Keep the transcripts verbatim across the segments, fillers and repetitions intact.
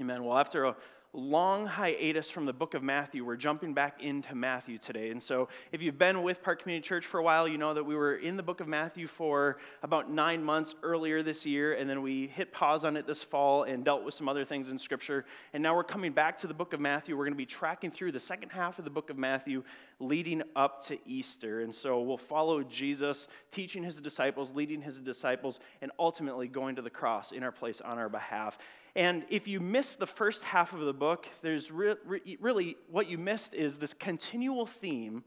Amen. Well, after a long hiatus from the book of Matthew, we're jumping back into Matthew today. And so if you've been with Park Community Church for a while, you know that we were in the book of Matthew for about nine months earlier this year, and then we hit pause on it this fall and dealt with some other things in Scripture. And now we're coming back to the book of Matthew. We're going to be tracking through the second half of the book of Matthew leading up to Easter. And so we'll follow Jesus teaching his disciples, leading his disciples, and ultimately going to the cross in our place on our behalf. And if you missed the first half of the book, there's re- re- really what you missed is this continual theme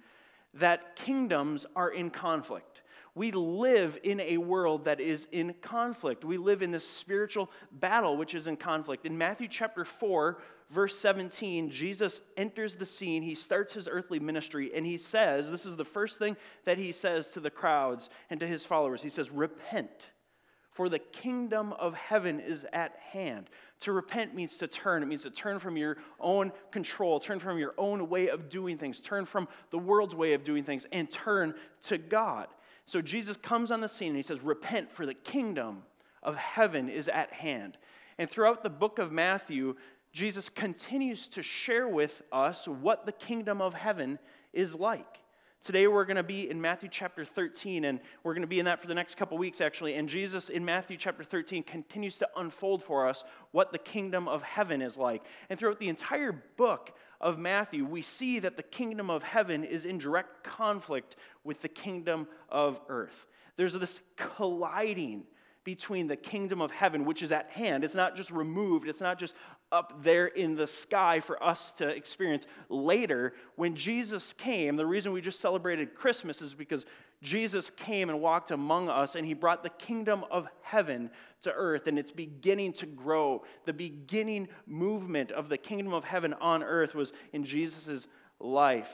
that kingdoms are in conflict. We live in a world that is in conflict. We live in this spiritual battle which is in conflict. In Matthew chapter four, verse seventeen, Jesus enters the scene. He starts his earthly ministry, and he says, this is the first thing that he says to the crowds and to his followers. He says, repent, for the kingdom of heaven is at hand. To repent means to turn. It means to turn from your own control, turn from your own way of doing things, turn from the world's way of doing things, and turn to God. So Jesus comes on the scene and he says, repent, for the kingdom of heaven is at hand. And throughout the book of Matthew, Jesus continues to share with us what the kingdom of heaven is like. Today we're going to be in Matthew chapter thirteen, and we're going to be in that for the next couple weeks, actually. And Jesus in Matthew chapter thirteen continues to unfold for us what the kingdom of heaven is like. And throughout the entire book of Matthew, we see that the kingdom of heaven is in direct conflict with the kingdom of earth. There's this colliding between the kingdom of heaven, which is at hand. It's not just removed. It's not just up there in the sky for us to experience later. When Jesus came, the reason we just celebrated Christmas is because Jesus came and walked among us, and he brought the kingdom of heaven to earth, and it's beginning to grow. The beginning movement of the kingdom of heaven on earth was in Jesus' life.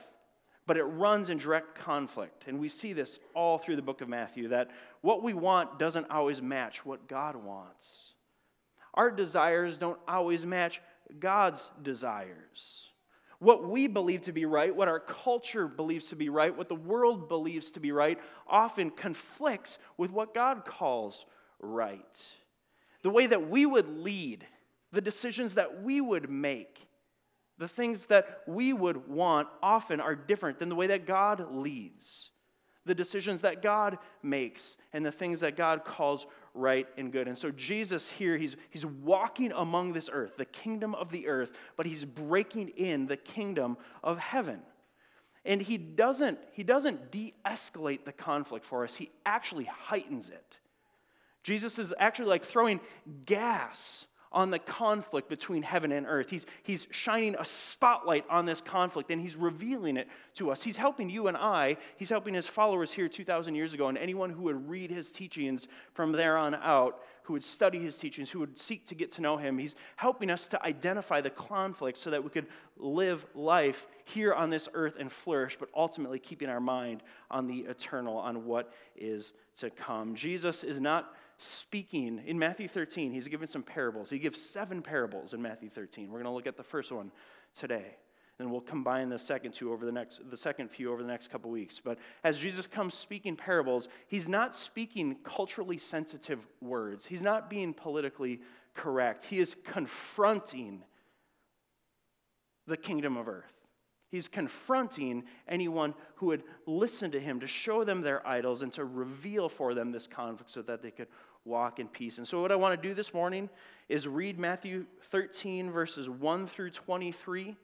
But it runs in direct conflict, and we see this all through the book of Matthew, that what we want doesn't always match what God wants. Our desires don't always match God's desires. What we believe to be right, what our culture believes to be right, what the world believes to be right, often conflicts with what God calls right. The way that we would lead, the decisions that we would make, the things that we would want often are different than the way that God leads, the decisions that God makes, and the things that God calls right and good. And so Jesus here, he's, he's walking among this earth, the kingdom of the earth, but he's breaking in the kingdom of heaven. And he doesn't, he doesn't de-escalate the conflict for us. He actually heightens it. Jesus is actually like throwing gas on the conflict between heaven and earth. He's, he's shining a spotlight on this conflict, and he's revealing it to us. He's helping you and I. He's helping his followers here two thousand years ago, and anyone who would read his teachings from there on out, who would study his teachings, who would seek to get to know him. He's helping us to identify the conflict so that we could live life here on this earth and flourish, but ultimately keeping our mind on the eternal, on what is to come. Jesus is not speaking in Matthew thirteen, he's given some parables. He gives seven parables in Matthew thirteen. We're going to look at the first one today, and we'll combine the second two over the next, the second few over the next couple weeks. But as Jesus comes speaking parables, he's not speaking culturally sensitive words. He's not being politically correct. He is confronting the kingdom of earth. He's confronting anyone who would listen to him to show them their idols and to reveal for them this conflict so that they could walk in peace. And so what I want to do this morning is read Matthew thirteen, verses one through twenty-three,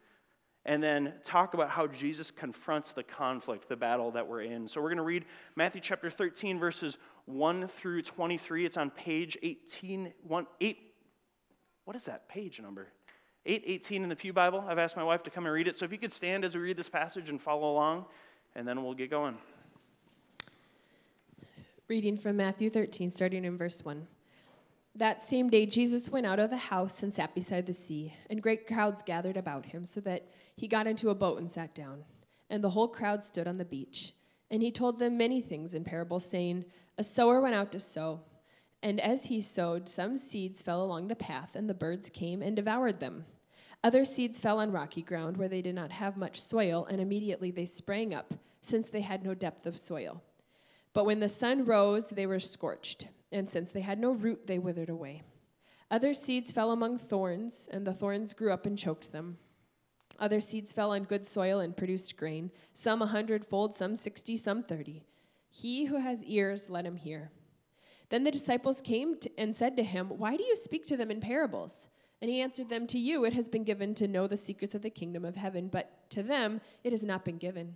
and then talk about how Jesus confronts the conflict, the battle that we're in. So we're going to read Matthew chapter thirteen, verses one through twenty-three. It's on page eighteen, one, eight, what is that page number? eight eighteen in the Pew Bible. I've asked my wife to come and read it. So if you could stand as we read this passage and follow along, and then we'll get going. Reading from Matthew thirteen, starting in verse one. That same day, Jesus went out of the house and sat beside the sea, and great crowds gathered about him, so that he got into a boat and sat down. And the whole crowd stood on the beach. And he told them many things in parables, saying, a sower went out to sow. And as he sowed, some seeds fell along the path, and the birds came and devoured them. Other seeds fell on rocky ground, where they did not have much soil, and immediately they sprang up, since they had no depth of soil. But when the sun rose, they were scorched, and since they had no root, they withered away. Other seeds fell among thorns, and the thorns grew up and choked them. Other seeds fell on good soil and produced grain, some a hundredfold, some sixty, some thirty. He who has ears, let him hear. Then the disciples came to, and said to him, Why do you speak to them in parables? And he answered them, To you it has been given to know the secrets of the kingdom of heaven, but to them it has not been given.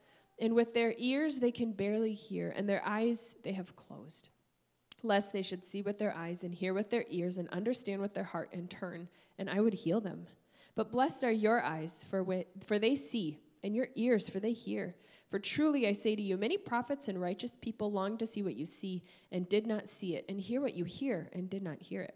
and with their ears they can barely hear, and their eyes they have closed, lest they should see with their eyes and hear with their ears and understand with their heart and turn, and I would heal them. But blessed are your eyes, for wit- for they see, and your ears, for they hear. For truly I say to you, many prophets and righteous people longed to see what you see, and did not see it, and hear what you hear, and did not hear it.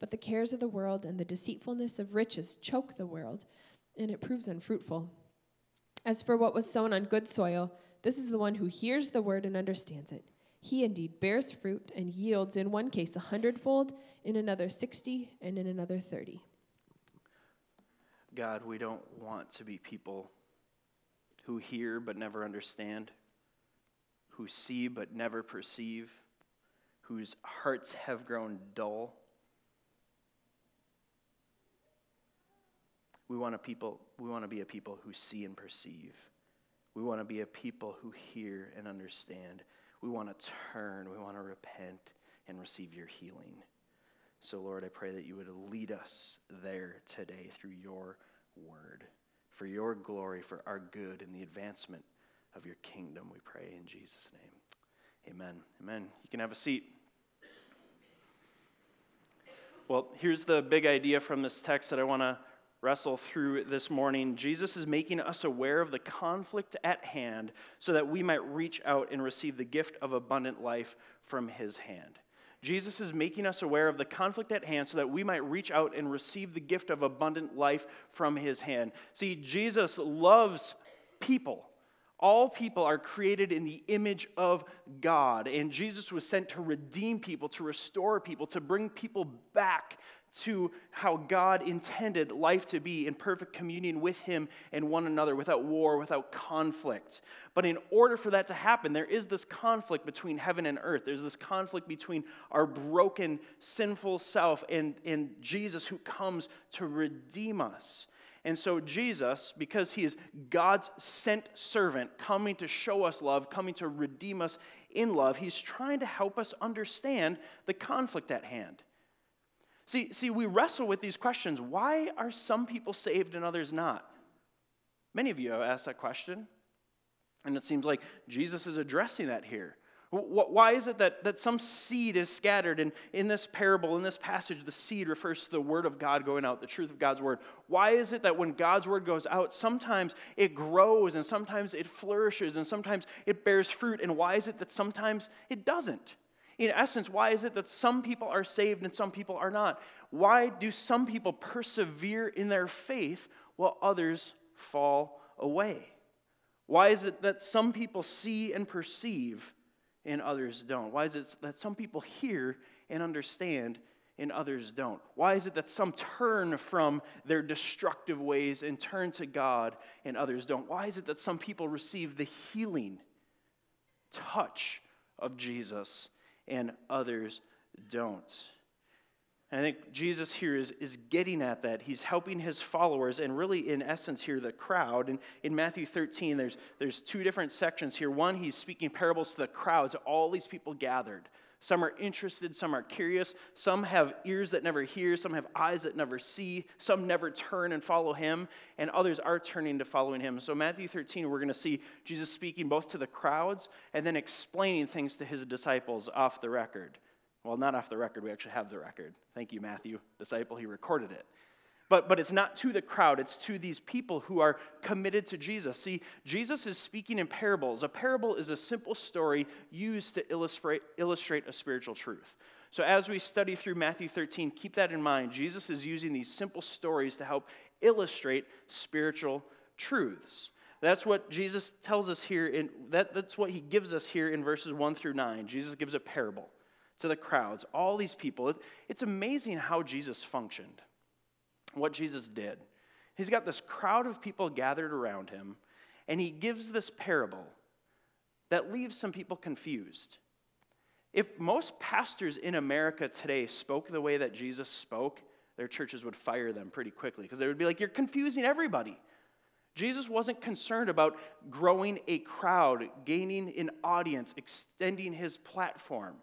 But the cares of the world and the deceitfulness of riches choke the world, and it proves unfruitful. As for what was sown on good soil, this is the one who hears the word and understands it. He indeed bears fruit and yields in one case a hundredfold, in another sixty, and in another thirty. God, we don't want to be people who hear but never understand, who see but never perceive, whose hearts have grown dull. We want a people. We want to be a people who see and perceive. We want to be a people who hear and understand. We want to turn. We want to repent and receive your healing. So, Lord, I pray that you would lead us there today through your word, for your glory, for our good, and the advancement of your kingdom, we pray in Jesus' name. Amen. Amen. You can have a seat. Well, here's the big idea from this text that I want to wrestle through this morning. Jesus is making us aware of the conflict at hand so that we might reach out and receive the gift of abundant life from his hand. Jesus is making us aware of the conflict at hand so that we might reach out and receive the gift of abundant life from his hand. See, Jesus loves people. All people are created in the image of God, and Jesus was sent to redeem people, to restore people, to bring people back to how God intended life to be, in perfect communion with him and one another, without war, without conflict. But in order for that to happen, there is this conflict between heaven and earth. There's this conflict between our broken, sinful self and, and Jesus, who comes to redeem us. And so Jesus, because he is God's sent servant, coming to show us love, coming to redeem us in love, he's trying to help us understand the conflict at hand. See, see, we wrestle with these questions. Why are some people saved and others not? Many of you have asked that question, and it seems like Jesus is addressing that here. Why is it that, that some seed is scattered? And in this parable, in this passage, the seed refers to the word of God going out, the truth of God's word. Why is it that when God's word goes out, sometimes it grows, and sometimes it flourishes, and sometimes it bears fruit, and why is it that sometimes it doesn't? In essence, why is it that some people are saved and some people are not? Why do some people persevere in their faith while others fall away? Why is it that some people see and perceive and others don't? Why is it that some people hear and understand and others don't? Why is it that some turn from their destructive ways and turn to God and others don't? Why is it that some people receive the healing touch of Jesus and others don't? And I think Jesus here is, is getting at that. He's helping his followers, and really, in essence, here, the crowd. And in Matthew thirteen, there's, there's two different sections here. One, he's speaking parables to the crowds, all these people gathered. Some are interested, some are curious, some have ears that never hear, some have eyes that never see, some never turn and follow him, and others are turning to following him. So Matthew thirteen, we're going to see Jesus speaking both to the crowds and then explaining things to his disciples off the record. Well, not off the record, we actually have the record. Thank you, Matthew, disciple, he recorded it. But but it's not to the crowd, it's to these people who are committed to Jesus. See, Jesus is speaking in parables. A parable is a simple story used to illustrate illustrate a spiritual truth. So as we study through Matthew thirteen, keep that in mind. Jesus is using these simple stories to help illustrate spiritual truths. That's what Jesus tells us here, in, that, that's what he gives us here in verses one through nine. Jesus gives a parable to the crowds, all these people. It, it's amazing how Jesus functioned. What Jesus did. He's got this crowd of people gathered around him, and he gives this parable that leaves some people confused. If most pastors in America today spoke the way that Jesus spoke, their churches would fire them pretty quickly because they would be like, you're confusing everybody. Jesus wasn't concerned about growing a crowd, gaining an audience, extending his platform.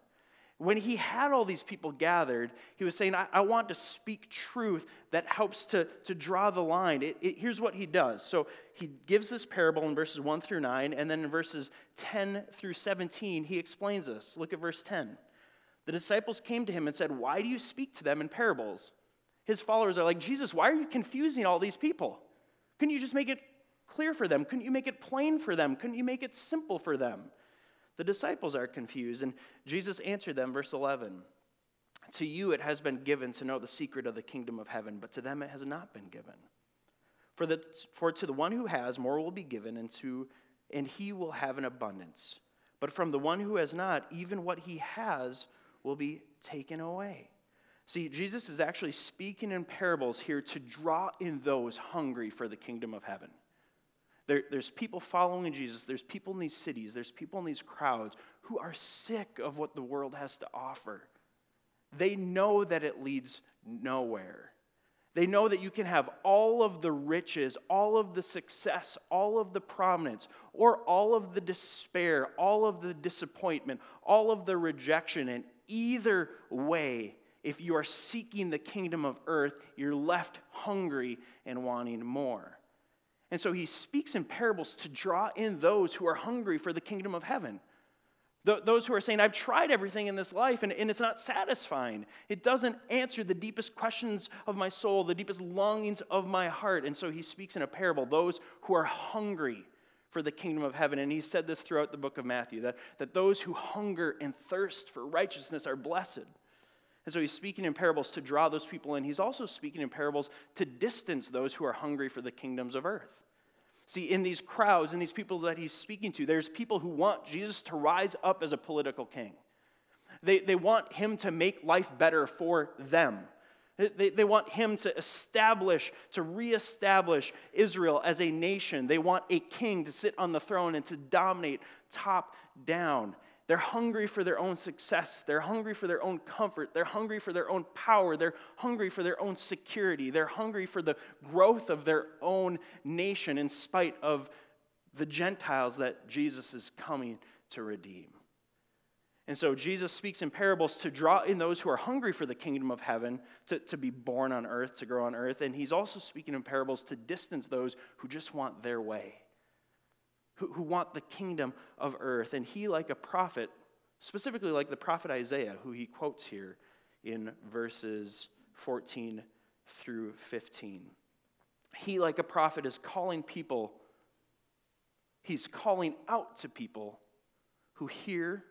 When he had all these people gathered, he was saying, I, I want to speak truth that helps to, to draw the line. It, it, here's what he does. So he gives this parable in verses one through nine, and then in verses ten through seventeen, he explains this. Look at verse ten. The disciples came to him and said, why do you speak to them in parables? His followers are like, Jesus, why are you confusing all these people? Couldn't you just make it clear for them? Couldn't you make it plain for them? Couldn't you make it simple for them? The disciples are confused, and Jesus answered them, verse eleven, to you it has been given to know the secret of the kingdom of heaven, but to them it has not been given. For, the, for to the one who has, more will be given, and, to, and he will have an abundance. But from the one who has not, even what he has will be taken away. See, Jesus is actually speaking in parables here to draw in those hungry for the kingdom of heaven. There, there's people following Jesus. There's people in these cities. There's people in these crowds who are sick of what the world has to offer. They know that it leads nowhere. They know that you can have all of the riches, all of the success, all of the prominence, or all of the despair, all of the disappointment, all of the rejection. And either way, if you are seeking the kingdom of earth, you're left hungry and wanting more. And so he speaks in parables to draw in those who are hungry for the kingdom of heaven. Th- those who are saying, I've tried everything in this life, and, and it's not satisfying. It doesn't answer the deepest questions of my soul, the deepest longings of my heart. And so he speaks in a parable, those who are hungry for the kingdom of heaven. And he said this throughout the book of Matthew, that, that those who hunger and thirst for righteousness are blessed. And so he's speaking in parables to draw those people in. He's also speaking in parables to distance those who are hungry for the kingdoms of earth. See, in these crowds, in these people that he's speaking to, there's people who want Jesus to rise up as a political king. They, they want him to make life better for them. They, they want him to establish, to reestablish Israel as a nation. They want a king to sit on the throne and to dominate top down. They're hungry for their own success. They're hungry for their own comfort. They're hungry for their own power. They're hungry for their own security. They're hungry for the growth of their own nation in spite of the Gentiles that Jesus is coming to redeem. And so Jesus speaks in parables to draw in those who are hungry for the kingdom of heaven, to, to be born on earth, to grow on earth. And he's also speaking in parables to distance those who just want their way, who want the kingdom of earth. And he, like a prophet, specifically like the prophet Isaiah, who he quotes here in verses fourteen through fifteen. He, like a prophet, is calling people, he's calling out to people who hear,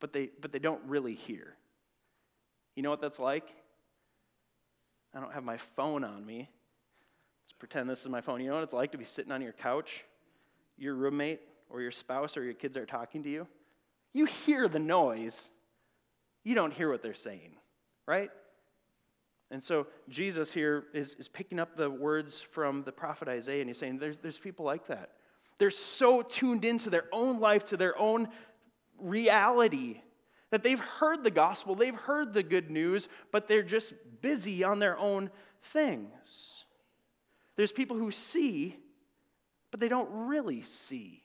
but they but they don't really hear. You know what that's like? I don't have my phone on me. Let's pretend this is my phone. You know what it's like to be sitting on your couch? Your roommate or your spouse or your kids are talking to you, you hear the noise. You don't hear what they're saying, right? And so Jesus here is, is picking up the words from the prophet Isaiah, and he's saying there's, there's people like that. They're so tuned into their own life, to their own reality, that they've heard the gospel, they've heard the good news, but they're just busy on their own things. There's people who see, but they don't really see.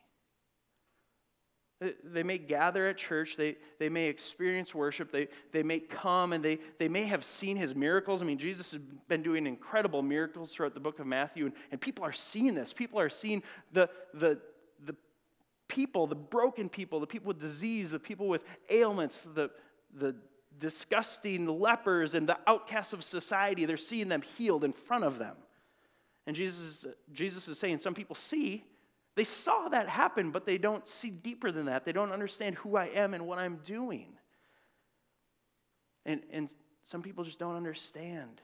They may gather at church, they, they may experience worship, they, they may come, and they, they may have seen his miracles. I mean, Jesus has been doing incredible miracles throughout the book of Matthew, and, and people are seeing this. People are seeing the, the, the people, the broken people, the people with disease, the people with ailments, the, the disgusting lepers and the outcasts of society. They're seeing them healed in front of them. And Jesus, Jesus is saying, some people see, they saw that happen, but they don't see deeper than that. They don't understand who I am and what I'm doing. And, and some people just don't understand.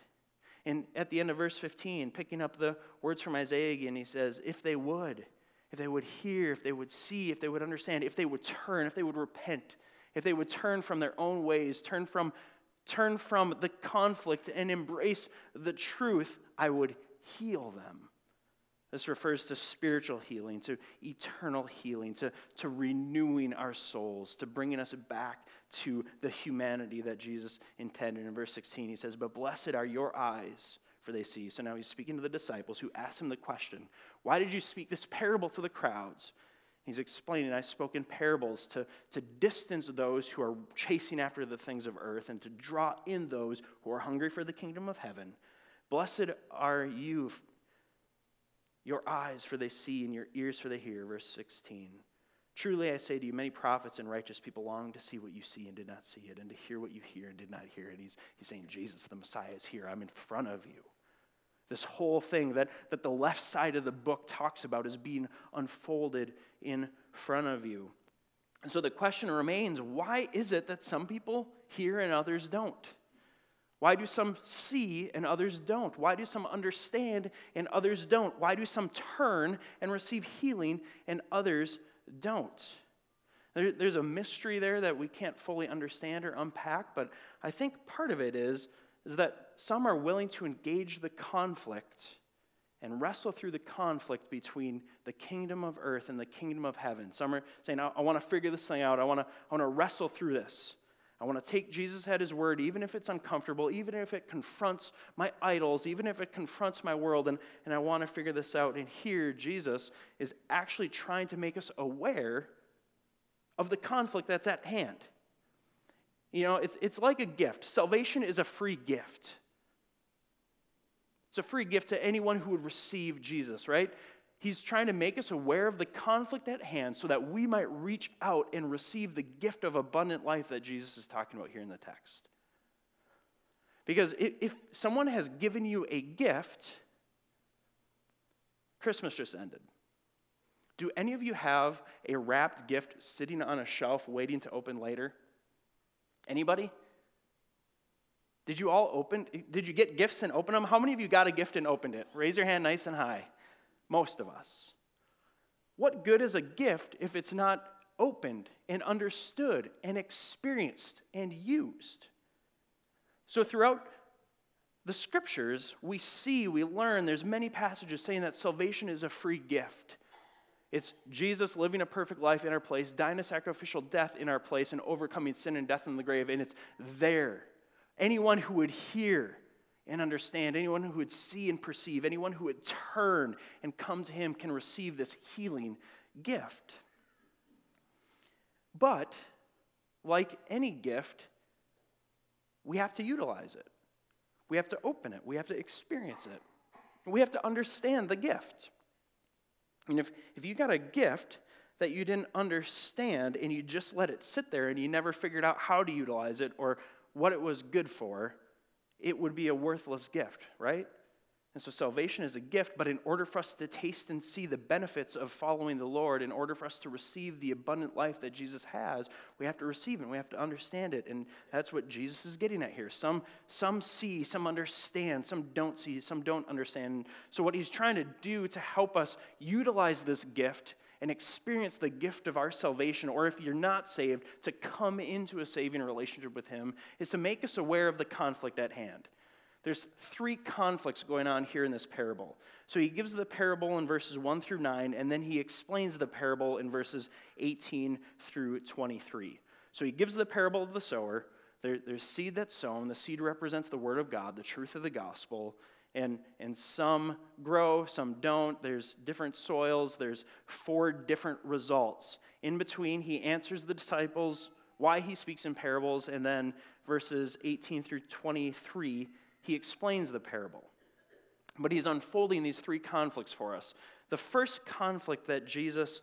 And at the end of verse fifteen, picking up the words from Isaiah again, he says, if they would, if they would hear, if they would see, if they would understand, if they would turn, if they would repent, if they would turn from their own ways, turn from, turn from the conflict and embrace the truth, I would heal them. This refers to spiritual healing, to eternal healing, to, to renewing our souls, to bringing us back to the humanity that Jesus intended. In verse sixteen, he says, but blessed are your eyes, for they see. So now he's speaking to the disciples who asked him the question, why did you speak this parable to the crowds? He's explaining, I spoke in parables to, to distance those who are chasing after the things of earth and to draw in those who are hungry for the kingdom of heaven. Blessed are you, your eyes, for they see, and your ears, for they hear. Verse sixteen. Truly I say to you, many prophets and righteous people long to see what you see and did not see it, and to hear what you hear and did not hear it. He's, he's saying, Jesus, the Messiah, is here. I'm in front of you. This whole thing that, that the left side of the book talks about is being unfolded in front of you. And so the question remains, why is it that some people hear and others don't? Why do some see and others don't? Why do some understand and others don't? Why do some turn and receive healing and others don't? There, there's a mystery there that we can't fully understand or unpack, but I think part of it is, is that some are willing to engage the conflict and wrestle through the conflict between the kingdom of earth and the kingdom of heaven. Some are saying, I, I want to figure this thing out. I want to I want to wrestle through this. I want to take Jesus at his word, even if it's uncomfortable, even if it confronts my idols, even if it confronts my world, and, and I want to figure this out. And here, Jesus is actually trying to make us aware of the conflict that's at hand. You know, it's, it's like a gift. Salvation is a free gift. It's a free gift to anyone who would receive Jesus, right? He's trying to make us aware of the conflict at hand so that we might reach out and receive the gift of abundant life that Jesus is talking about here in the text. Because if someone has given you a gift, Christmas just ended. Do any of you have a wrapped gift sitting on a shelf waiting to open later? Anybody? Did you all open? Did you get gifts and open them? How many of you got a gift and opened it? Raise your hand nice and high. Most of us. What good is a gift if it's not opened and understood and experienced and used? So throughout the scriptures, we see, we learn, there's many passages saying that salvation is a free gift. It's Jesus living a perfect life in our place, dying a sacrificial death in our place, and overcoming sin and death in the grave, and it's there. Anyone who would hear and understand, anyone who would see and perceive, anyone who would turn and come to him can receive this healing gift. But, like any gift, we have to utilize it. We have to open it. We have to experience it. And we have to understand the gift. And if, if you got a gift that you didn't understand and you just let it sit there and you never figured out how to utilize it or what it was good for, it would be a worthless gift, right? And so salvation is a gift, but in order for us to taste and see the benefits of following the Lord, in order for us to receive the abundant life that Jesus has, we have to receive it, and we have to understand it, and that's what Jesus is getting at here. Some, some see, some understand, some don't see, some don't understand. So what he's trying to do to help us utilize this gift and experience the gift of our salvation, or if you're not saved, to come into a saving relationship with him, is to make us aware of the conflict at hand. There's three conflicts going on here in this parable. So he gives the parable in verses one through nine, and then he explains the parable in verses eighteen through twenty-three. So he gives the parable of the sower. There, there's seed that's sown. The seed represents the word of God, the truth of the gospel. and and some grow, some don't. There's different soils. There's four different results. In between, he answers the disciples why he speaks in parables, and then verses eighteen through twenty-three, he explains the parable. But he's unfolding these three conflicts for us. The first conflict that Jesus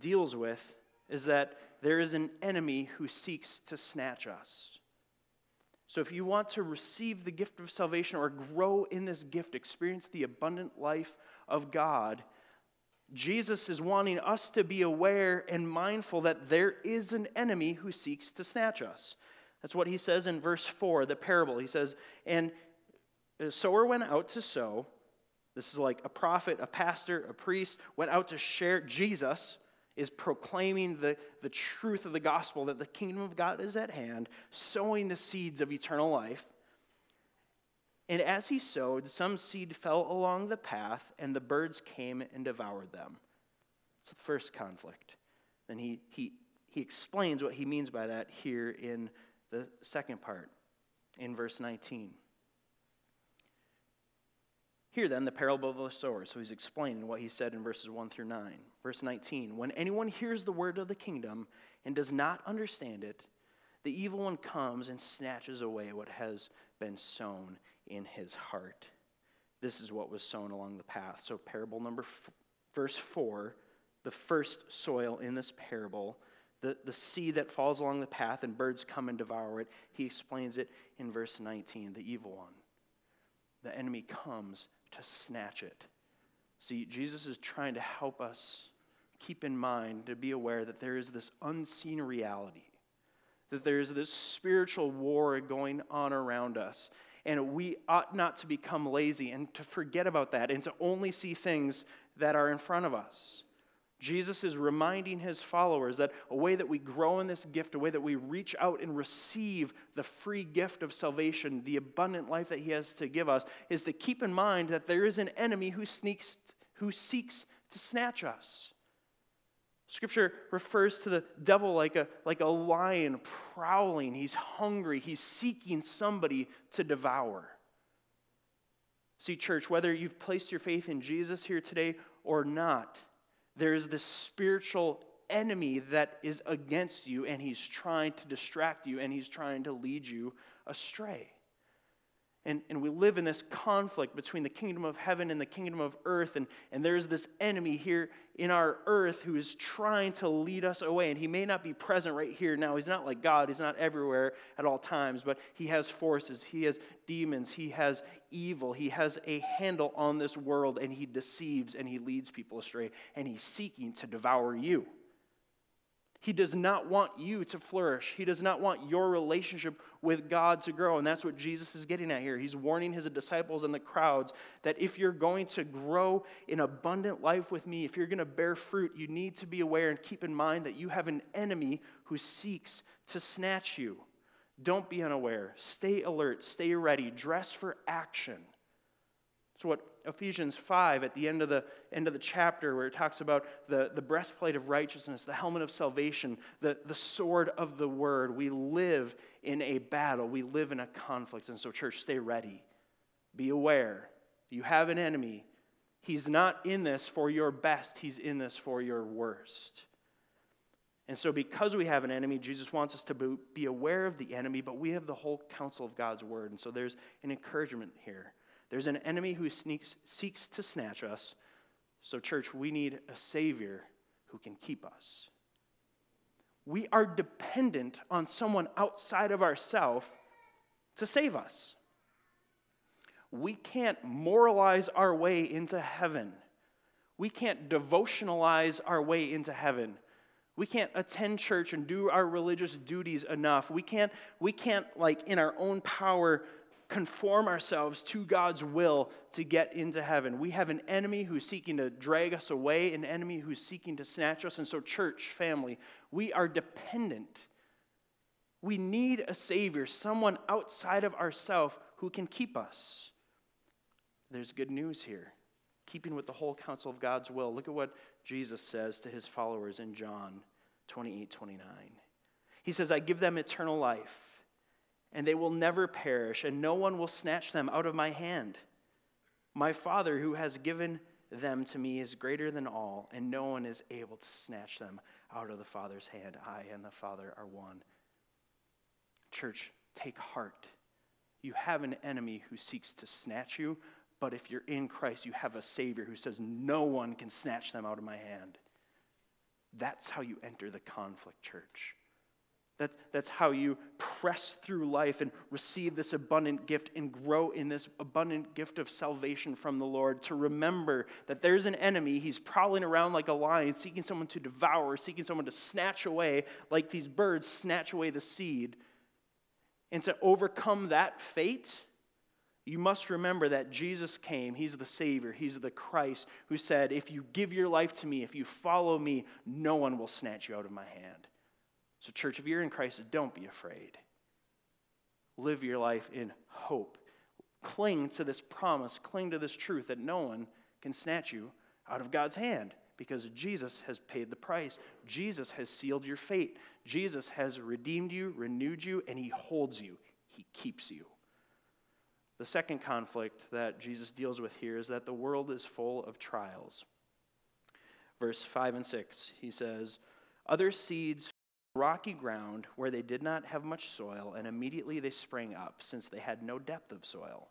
deals with is that there is an enemy who seeks to snatch us. So if you want to receive the gift of salvation or grow in this gift, experience the abundant life of God, Jesus is wanting us to be aware and mindful that there is an enemy who seeks to snatch us. That's what he says in verse four, the parable. He says, and a sower went out to sow. This is like a prophet, a pastor, a priest went out to share. Jesus is proclaiming the, the truth of the gospel that the kingdom of God is at hand, sowing the seeds of eternal life. And as he sowed, some seed fell along the path, and the birds came and devoured them. It's the first conflict. And he he he explains what he means by that here in the second part, in verse nineteen. Here then, the parable of the sower. So he's explaining what he said in verses one through nine. Verse nineteen, when anyone hears the word of the kingdom and does not understand it, the evil one comes and snatches away what has been sown in his heart. This is what was sown along the path. So parable number, f- verse four, the first soil in this parable, the, the seed that falls along the path and birds come and devour it. He explains it in verse nineteen, the evil one. The enemy comes to snatch it. See, Jesus is trying to help us keep in mind, to be aware that there is this unseen reality, that there is this spiritual war going on around us, and we ought not to become lazy and to forget about that and to only see things that are in front of us. Jesus is reminding his followers that a way that we grow in this gift, a way that we reach out and receive the free gift of salvation, the abundant life that he has to give us, is to keep in mind that there is an enemy who sneaks, who seeks to snatch us. Scripture refers to the devil like a, like a lion prowling. He's hungry. He's seeking somebody to devour. See, church, whether you've placed your faith in Jesus here today or not, there is this spiritual enemy that is against you, and he's trying to distract you, and he's trying to lead you astray. And, and we live in this conflict between the kingdom of heaven and the kingdom of earth, and, and there's this enemy here in our earth who is trying to lead us away, and he may not be present right here now. He's not like God. He's not everywhere at all times, but he has forces. He has demons. He has evil. He has a handle on this world, and he deceives, and he leads people astray, and he's seeking to devour you. He does not want you to flourish. He does not want your relationship with God to grow. And that's what Jesus is getting at here. He's warning his disciples and the crowds that if you're going to grow in abundant life with me, if you're going to bear fruit, you need to be aware and keep in mind that you have an enemy who seeks to snatch you. Don't be unaware. Stay alert. Stay ready. Dress for action. It's what Ephesians five, at the end of the end of the chapter, where it talks about the, the breastplate of righteousness, the helmet of salvation, the, the sword of the word. We live in a battle. We live in a conflict. And so, church, stay ready. Be aware. You have an enemy. He's not in this for your best. He's in this for your worst. And so because we have an enemy, Jesus wants us to be aware of the enemy, but we have the whole counsel of God's word. And so there's an encouragement here. There's an enemy who sneaks, seeks to snatch us. So, church, we need a Savior who can keep us. We are dependent on someone outside of ourselves to save us. We can't moralize our way into heaven. We can't devotionalize our way into heaven. We can't attend church and do our religious duties enough. We can't, we can't like, in our own power, conform ourselves to God's will to get into heaven. We have an enemy who's seeking to drag us away, an enemy who's seeking to snatch us. And so, church, family, we are dependent. We need a Savior, someone outside of ourselves who can keep us. There's good news here, keeping with the whole counsel of God's will. Look at what Jesus says to his followers in John twenty-eight twenty-nine. He says, I give them eternal life, and they will never perish, and no one will snatch them out of my hand. My Father who has given them to me is greater than all, and no one is able to snatch them out of the Father's hand. I and the Father are one. Church, take heart. You have an enemy who seeks to snatch you, but if you're in Christ, you have a Savior who says, no one can snatch them out of my hand. That's how you enter the conflict, church. That, that's how you press through life and receive this abundant gift and grow in this abundant gift of salvation from the Lord, to remember that there's an enemy. He's prowling around like a lion, seeking someone to devour, seeking someone to snatch away, like these birds snatch away the seed. And to overcome that fate, you must remember that Jesus came. He's the Savior. He's the Christ who said, if you give your life to me, if you follow me, no one will snatch you out of my hand. So church, if you're in Christ, don't be afraid. Live your life in hope. Cling to this promise. Cling to this truth that no one can snatch you out of God's hand, because Jesus has paid the price. Jesus has sealed your fate. Jesus has redeemed you, renewed you, and he holds you. He keeps you. The second conflict that Jesus deals with here is that the world is full of trials. Verse five and six, he says, other seeds rocky ground where they did not have much soil, and immediately they sprang up, since they had no depth of soil.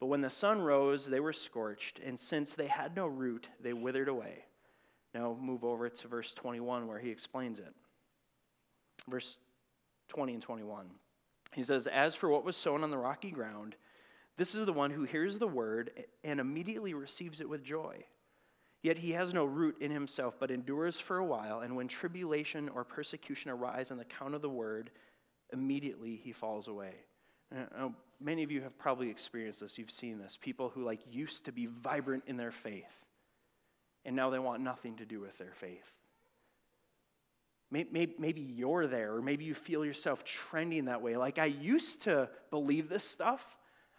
But when the sun rose, they were scorched, and since they had no root, they withered away. Now move over to verse twenty-one, where he explains it. Verse twenty and twenty-one. He says, as for what was sown on the rocky ground, this is the one who hears the word and immediately receives it with joy. Yet he has no root in himself, but endures for a while. And when tribulation or persecution arise on the account of the word, immediately he falls away. Now, many of you have probably experienced this. You've seen this. People who like used to be vibrant in their faith, and now they want nothing to do with their faith. Maybe you're there, or maybe you feel yourself trending that way. Like, I used to believe this stuff.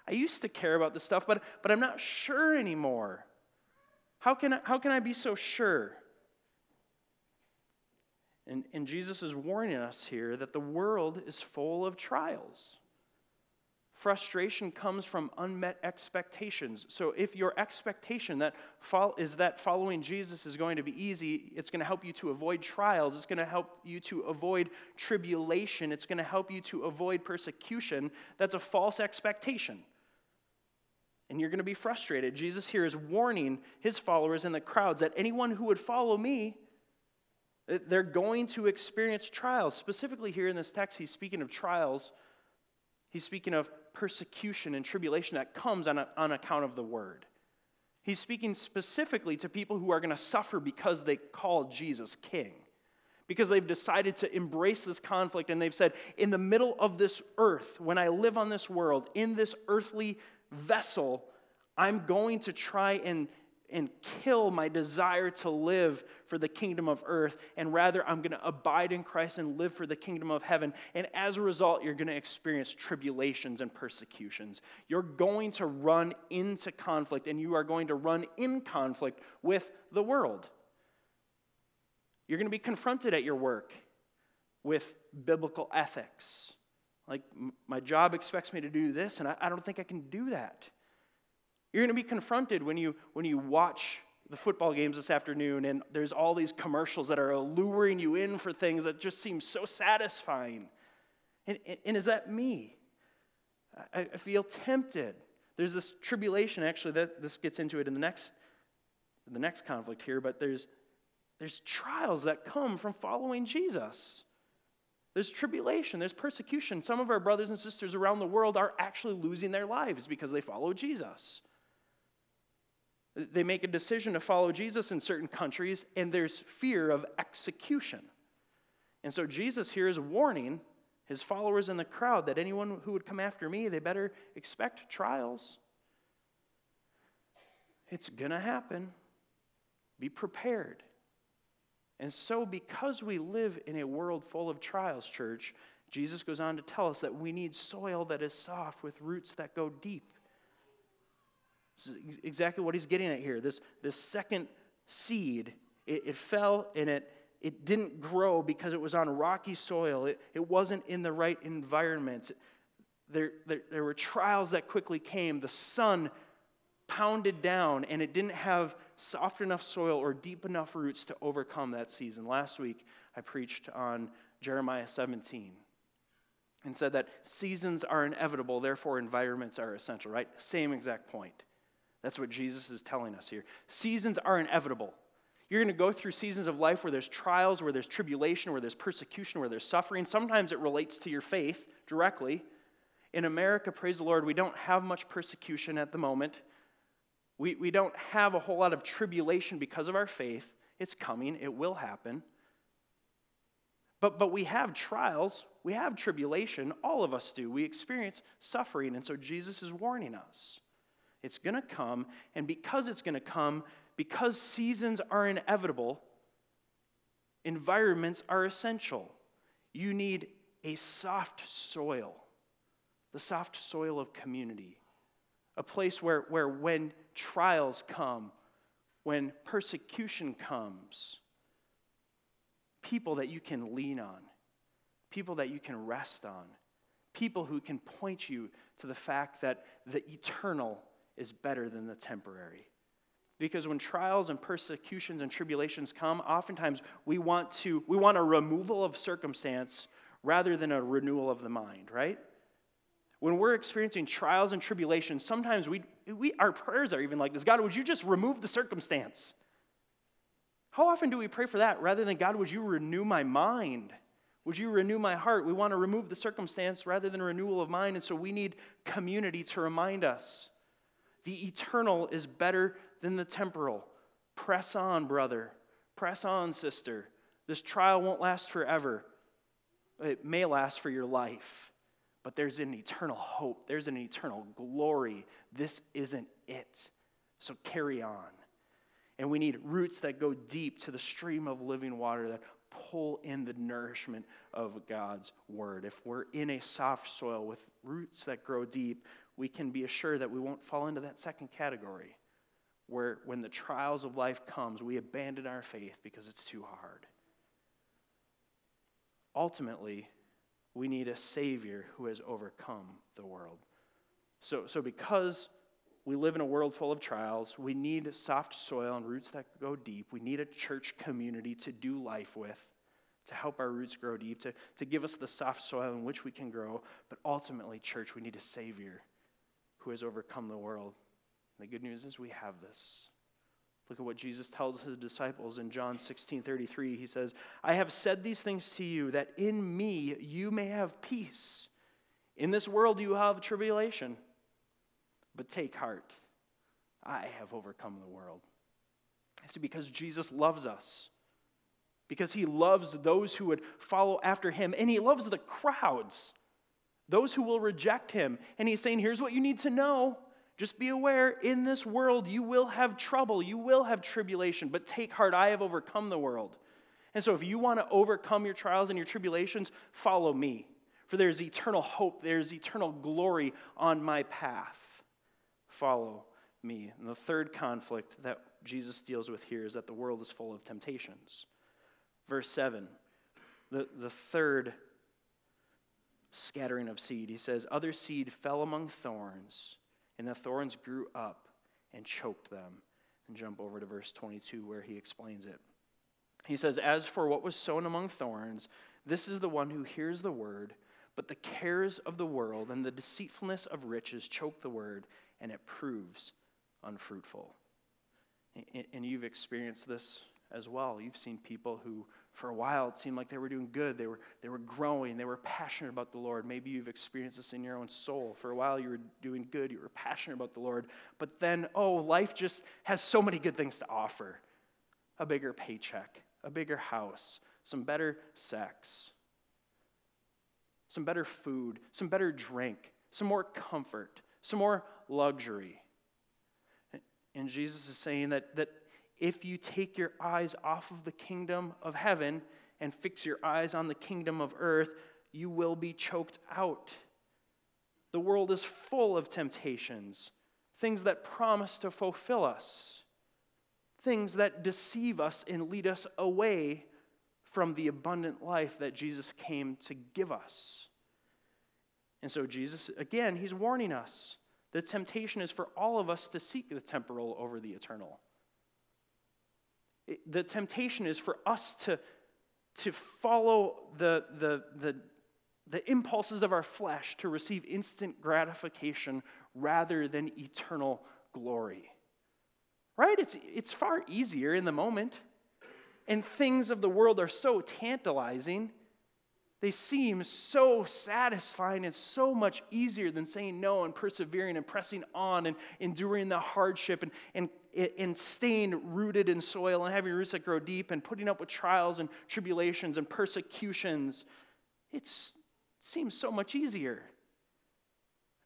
I used to care about this stuff, but but I'm not sure anymore. How can I, how can I be so sure? And, and Jesus is warning us here that the world is full of trials. Frustration comes from unmet expectations. So if your expectation that fo- is that following Jesus is going to be easy, it's going to help you to avoid trials, it's going to help you to avoid tribulation, it's going to help you to avoid persecution, that's a false expectation. And you're going to be frustrated. Jesus here is warning his followers and the crowds that anyone who would follow me, they're going to experience trials. Specifically here in this text, he's speaking of trials. He's speaking of persecution and tribulation that comes on, a, on account of the word. He's speaking specifically to people who are going to suffer because they call Jesus king, because they've decided to embrace this conflict, and they've said, in the middle of this earth, when I live on this world, in this earthly vessel, I'm going to try and, and kill my desire to live for the kingdom of earth, and rather I'm going to abide in Christ and live for the kingdom of heaven. And as a result, you're going to experience tribulations and persecutions. You're going to run into conflict, and you are going to run in conflict with the world. You're going to be confronted at your work with biblical ethics. Like, my job expects me to do this, and I, I don't think I can do that. You're going to be confronted when you when you watch the football games this afternoon, and there's all these commercials that are luring you in for things that just seem so satisfying. And, and, and is that me? I, I feel tempted. There's this tribulation, actually, that this gets into it in the next the next conflict here, but there's there's trials that come from following Jesus. There's tribulation, there's persecution. Some of our brothers and sisters around the world are actually losing their lives because they follow Jesus. They make a decision to follow Jesus in certain countries, and there's fear of execution. And so Jesus here is warning his followers in the crowd that anyone who would come after me, they better expect trials. It's going to happen. Be prepared. And so because we live in a world full of trials, church, Jesus goes on to tell us that we need soil that is soft with roots that go deep. This is exactly what he's getting at here. This, this second seed, it, it fell and it, it didn't grow because it was on rocky soil. It, it wasn't in the right environment. There, there, there were trials that quickly came. The sun pounded down, and it didn't have soft enough soil or deep enough roots to overcome that season. Last week, I preached on Jeremiah seventeen and said that seasons are inevitable, therefore environments are essential, right? Same exact point. That's what Jesus is telling us here. Seasons are inevitable. You're going to go through seasons of life where there's trials, where there's tribulation, where there's persecution, where there's suffering. Sometimes it relates to your faith directly. In America, praise the Lord, we don't have much persecution at the moment. We we don't have a whole lot of tribulation because of our faith. It's coming. It will happen. But but we have trials. We have tribulation. All of us do. We experience suffering. And so Jesus is warning us. It's going to come. And because it's going to come, because seasons are inevitable, environments are essential. You need a soft soil, the soft soil of community, a place where, where when trials come, when persecution comes, people that you can lean on, people that you can rest on, people who can point you to the fact that the eternal is better than the temporary. Because when trials and persecutions and tribulations come, oftentimes we want to we want a removal of circumstance rather than a renewal of the mind, right? When we're experiencing trials and tribulations, sometimes we we our prayers are even like this: God, would you just remove the circumstance? How often do we pray for that rather than, God, would you renew my mind? Would you renew my heart? We want to remove the circumstance rather than renewal of mind, and so we need community to remind us the eternal is better than the temporal. Press on, brother. Press on, sister. This trial won't last forever. It may last for your life, but there's an eternal hope. There's an eternal glory. This isn't it. So carry on. And we need roots that go deep to the stream of living water that pull in the nourishment of God's word. If we're in a soft soil with roots that grow deep, we can be assured that we won't fall into that second category, where when the trials of life comes, we abandon our faith because it's too hard. Ultimately, we need a Savior who has overcome the world. So, so because we live in a world full of trials, we need soft soil and roots that go deep. We need a church community to do life with, to help our roots grow deep, to, to give us the soft soil in which we can grow. But ultimately, church, we need a Savior who has overcome the world. And the good news is we have this. Look at what Jesus tells his disciples in John sixteen thirty-three. He says, I have said these things to you, that in me you may have peace. In this world you have tribulation, but take heart. I have overcome the world. It's because Jesus loves us, because he loves those who would follow after him, and he loves the crowds, those who will reject him. And he's saying, here's what you need to know. Just be aware, in this world you will have trouble, you will have tribulation, but take heart, I have overcome the world. And so if you want to overcome your trials and your tribulations, follow me. For there is eternal hope, there is eternal glory on my path. Follow me. And the third conflict that Jesus deals with here is that the world is full of temptations. Verse seven, the, the third scattering of seed, he says, other seed fell among thorns, and the thorns grew up and choked them. And jump over to verse twenty-two where he explains it. He says, as for what was sown among thorns, this is the one who hears the word, but the cares of the world and the deceitfulness of riches choke the word, and it proves unfruitful. And you've experienced this as well. You've seen people who, for a while, it seemed like they were doing good. They were they were growing. They were passionate about the Lord. Maybe you've experienced this in your own soul. For a while, you were doing good. You were passionate about the Lord. But then, oh, life just has so many good things to offer. A bigger paycheck, a bigger house, some better sex, some better food, some better drink, some more comfort, some more luxury. And Jesus is saying that that if you take your eyes off of the kingdom of heaven and fix your eyes on the kingdom of earth, you will be choked out. The world is full of temptations, things that promise to fulfill us, things that deceive us and lead us away from the abundant life that Jesus came to give us. And so Jesus, again, he's warning us The temptation is for all of us to seek the temporal over the eternal. It, the temptation is for us to, to follow the, the, the, the impulses of our flesh to receive instant gratification rather than eternal glory. Right? It's, it's far easier in the moment. And things of the world are so tantalizing. They seem so satisfying and so much easier than saying no and persevering and pressing on and enduring the hardship and, and, and staying rooted in soil and having roots that grow deep and putting up with trials and tribulations and persecutions. It's, it seems so much easier.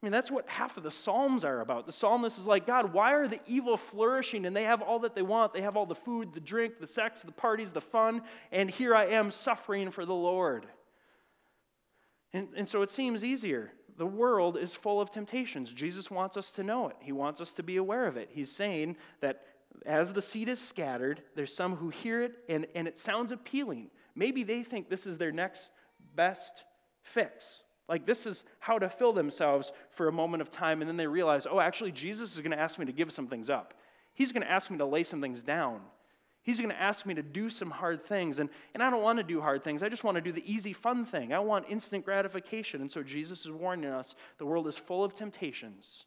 I mean, that's what half of the Psalms are about. The psalmist is like, God, why are the evil flourishing? And they have all that they want. They have all the food, the drink, the sex, the parties, the fun. And here I am suffering for the Lord. And, and so it seems easier. The world is full of temptations. Jesus wants us to know it. He wants us to be aware of it. He's saying that as the seed is scattered, there's some who hear it, and, and it sounds appealing. Maybe they think this is their next best fix. Like, this is how to fill themselves for a moment of time, and then they realize, oh, actually, Jesus is going to ask me to give some things up. He's going to ask me to lay some things down. He's going to ask me to do some hard things, and, and I don't want to do hard things. I just want to do the easy, fun thing. I want instant gratification. And so Jesus is warning us, the world is full of temptations.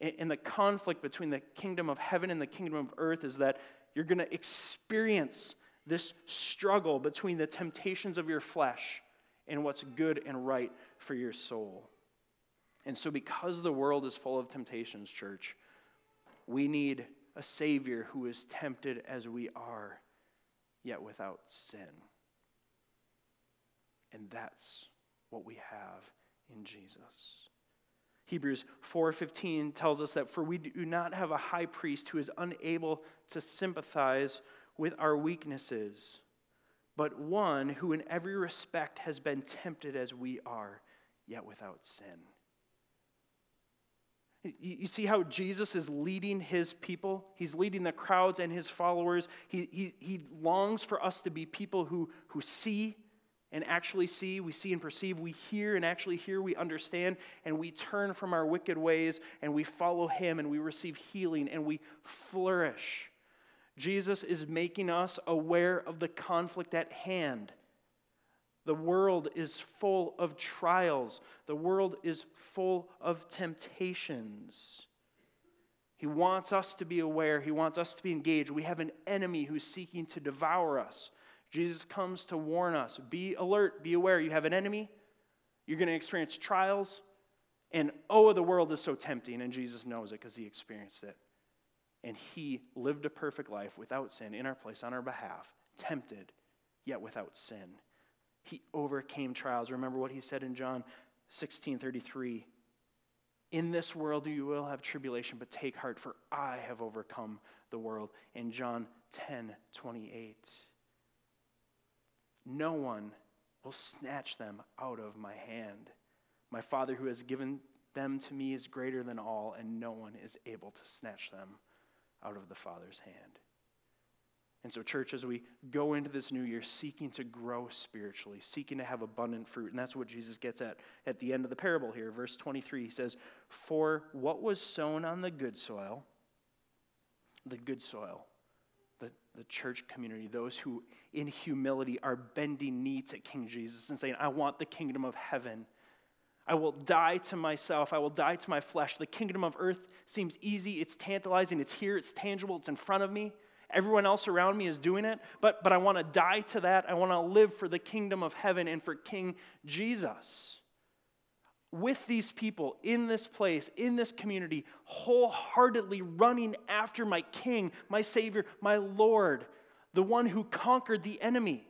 And, and the conflict between the kingdom of heaven and the kingdom of earth is that you're going to experience this struggle between the temptations of your flesh and what's good and right for your soul. And so because the world is full of temptations, church, we need a Savior who is tempted as we are, yet without sin. And that's what we have in Jesus. Hebrews four fifteen tells us that, for we do not have a high priest who is unable to sympathize with our weaknesses, but one who in every respect has been tempted as we are, yet without sin. You see how Jesus is leading his people? He's leading the crowds and his followers. He, he, he longs for us to be people who, who see and actually see. We see and perceive. We hear and actually hear. We understand. And we turn from our wicked ways and we follow him and we receive healing and we flourish. Jesus is making us aware of the conflict at hand. The world is full of trials. The world is full of temptations. He wants us to be aware. He wants us to be engaged. We have an enemy who's seeking to devour us. Jesus comes to warn us. Be alert. Be aware. You have an enemy. You're going to experience trials. And oh, the world is so tempting. And Jesus knows it because he experienced it. And he lived a perfect life without sin in our place on our behalf, tempted, yet without sin. He overcame trials. Remember what he said in John sixteen thirty-three. In this world you will have tribulation, but take heart, for I have overcome the world. In John ten twenty-eight. No one will snatch them out of my hand. My Father who has given them to me is greater than all, and no one is able to snatch them out of the Father's hand. And so, church, as we go into this new year, seeking to grow spiritually, seeking to have abundant fruit, and that's what Jesus gets at at the end of the parable here. Verse twenty-three, he says, for what was sown on the good soil, the good soil, the, the church community, those who in humility are bending knee to King Jesus and saying, I want the kingdom of heaven. I will die to myself. I will die to my flesh. The kingdom of earth seems easy. It's tantalizing. It's here. It's tangible. It's in front of me. Everyone else around me is doing it, but, but I want to die to that. I want to live for the kingdom of heaven and for King Jesus. With these people, in this place, in this community, wholeheartedly running after my King, my Savior, my Lord, the one who conquered the enemy,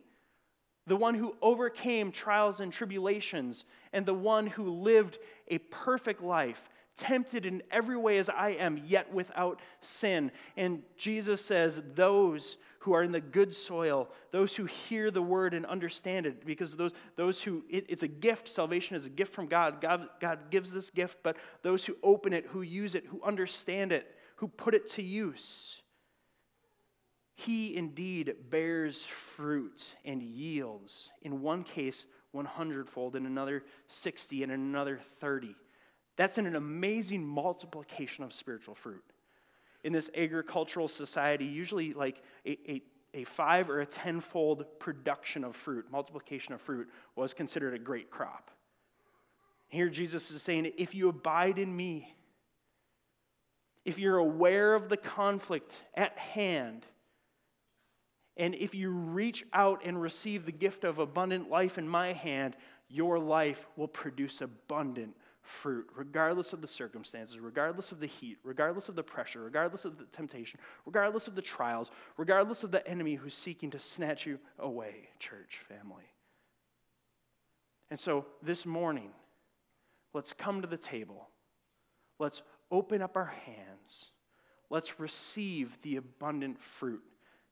the one who overcame trials and tribulations, and the one who lived a perfect life, tempted in every way as I am, yet without sin. And Jesus says, those who are in the good soil, those who hear the word and understand it, because those those who, it, it's a gift. Salvation is a gift from God. God. God gives this gift, but those who open it, who use it, who understand it, who put it to use, he indeed bears fruit and yields, in one case, one hundredfold, in another sixty, and in another thirty. That's an amazing multiplication of spiritual fruit. In this agricultural society, usually like a, a, a five or a tenfold production of fruit, multiplication of fruit, was considered a great crop. Here Jesus is saying, if you abide in me, if you're aware of the conflict at hand, and if you reach out and receive the gift of abundant life in my hand, your life will produce abundant fruit, regardless of the circumstances, regardless of the heat, regardless of the pressure, regardless of the temptation, regardless of the trials, regardless of the enemy who's seeking to snatch you away, church family. And so this morning, let's come to the table. Let's open up our hands. Let's receive the abundant fruit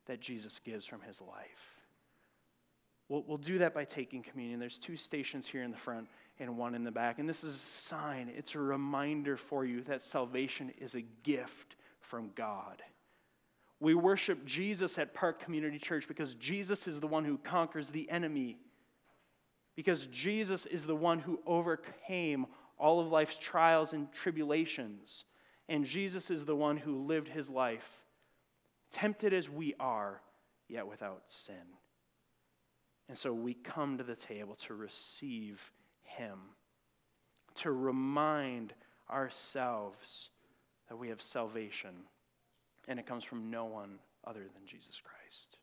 that Jesus gives from his life. We'll, we'll do that by taking communion. There's two stations here in the front and one in the back. And this is a sign. It's a reminder for you that salvation is a gift from God. We worship Jesus at Park Community Church because Jesus is the one who conquers the enemy. Because Jesus is the one who overcame all of life's trials and tribulations. And Jesus is the one who lived his life tempted as we are, yet without sin. And so we come to the table to receive him, to remind ourselves that we have salvation, and it comes from no one other than Jesus Christ.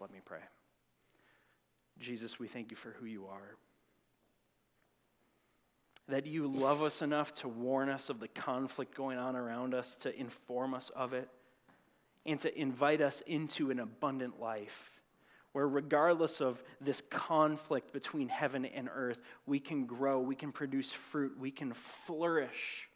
Let me pray. Jesus, we thank you for who you are, that you love us enough to warn us of the conflict going on around us, to inform us of it, and to invite us into an abundant life where regardless of this conflict between heaven and earth, we can grow, we can produce fruit, we can flourish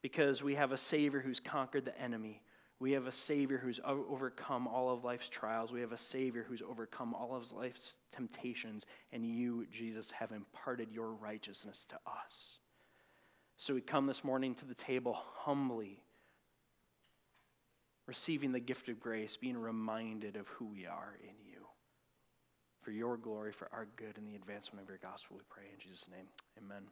because we have a Savior who's conquered the enemy. We have a Savior who's overcome all of life's trials. We have a Savior who's overcome all of life's temptations, and you, Jesus, have imparted your righteousness to us. So we come this morning to the table humbly, receiving the gift of grace, being reminded of who we are in you. For your glory, for our good, and the advancement of your gospel, we pray in Jesus' name. Amen.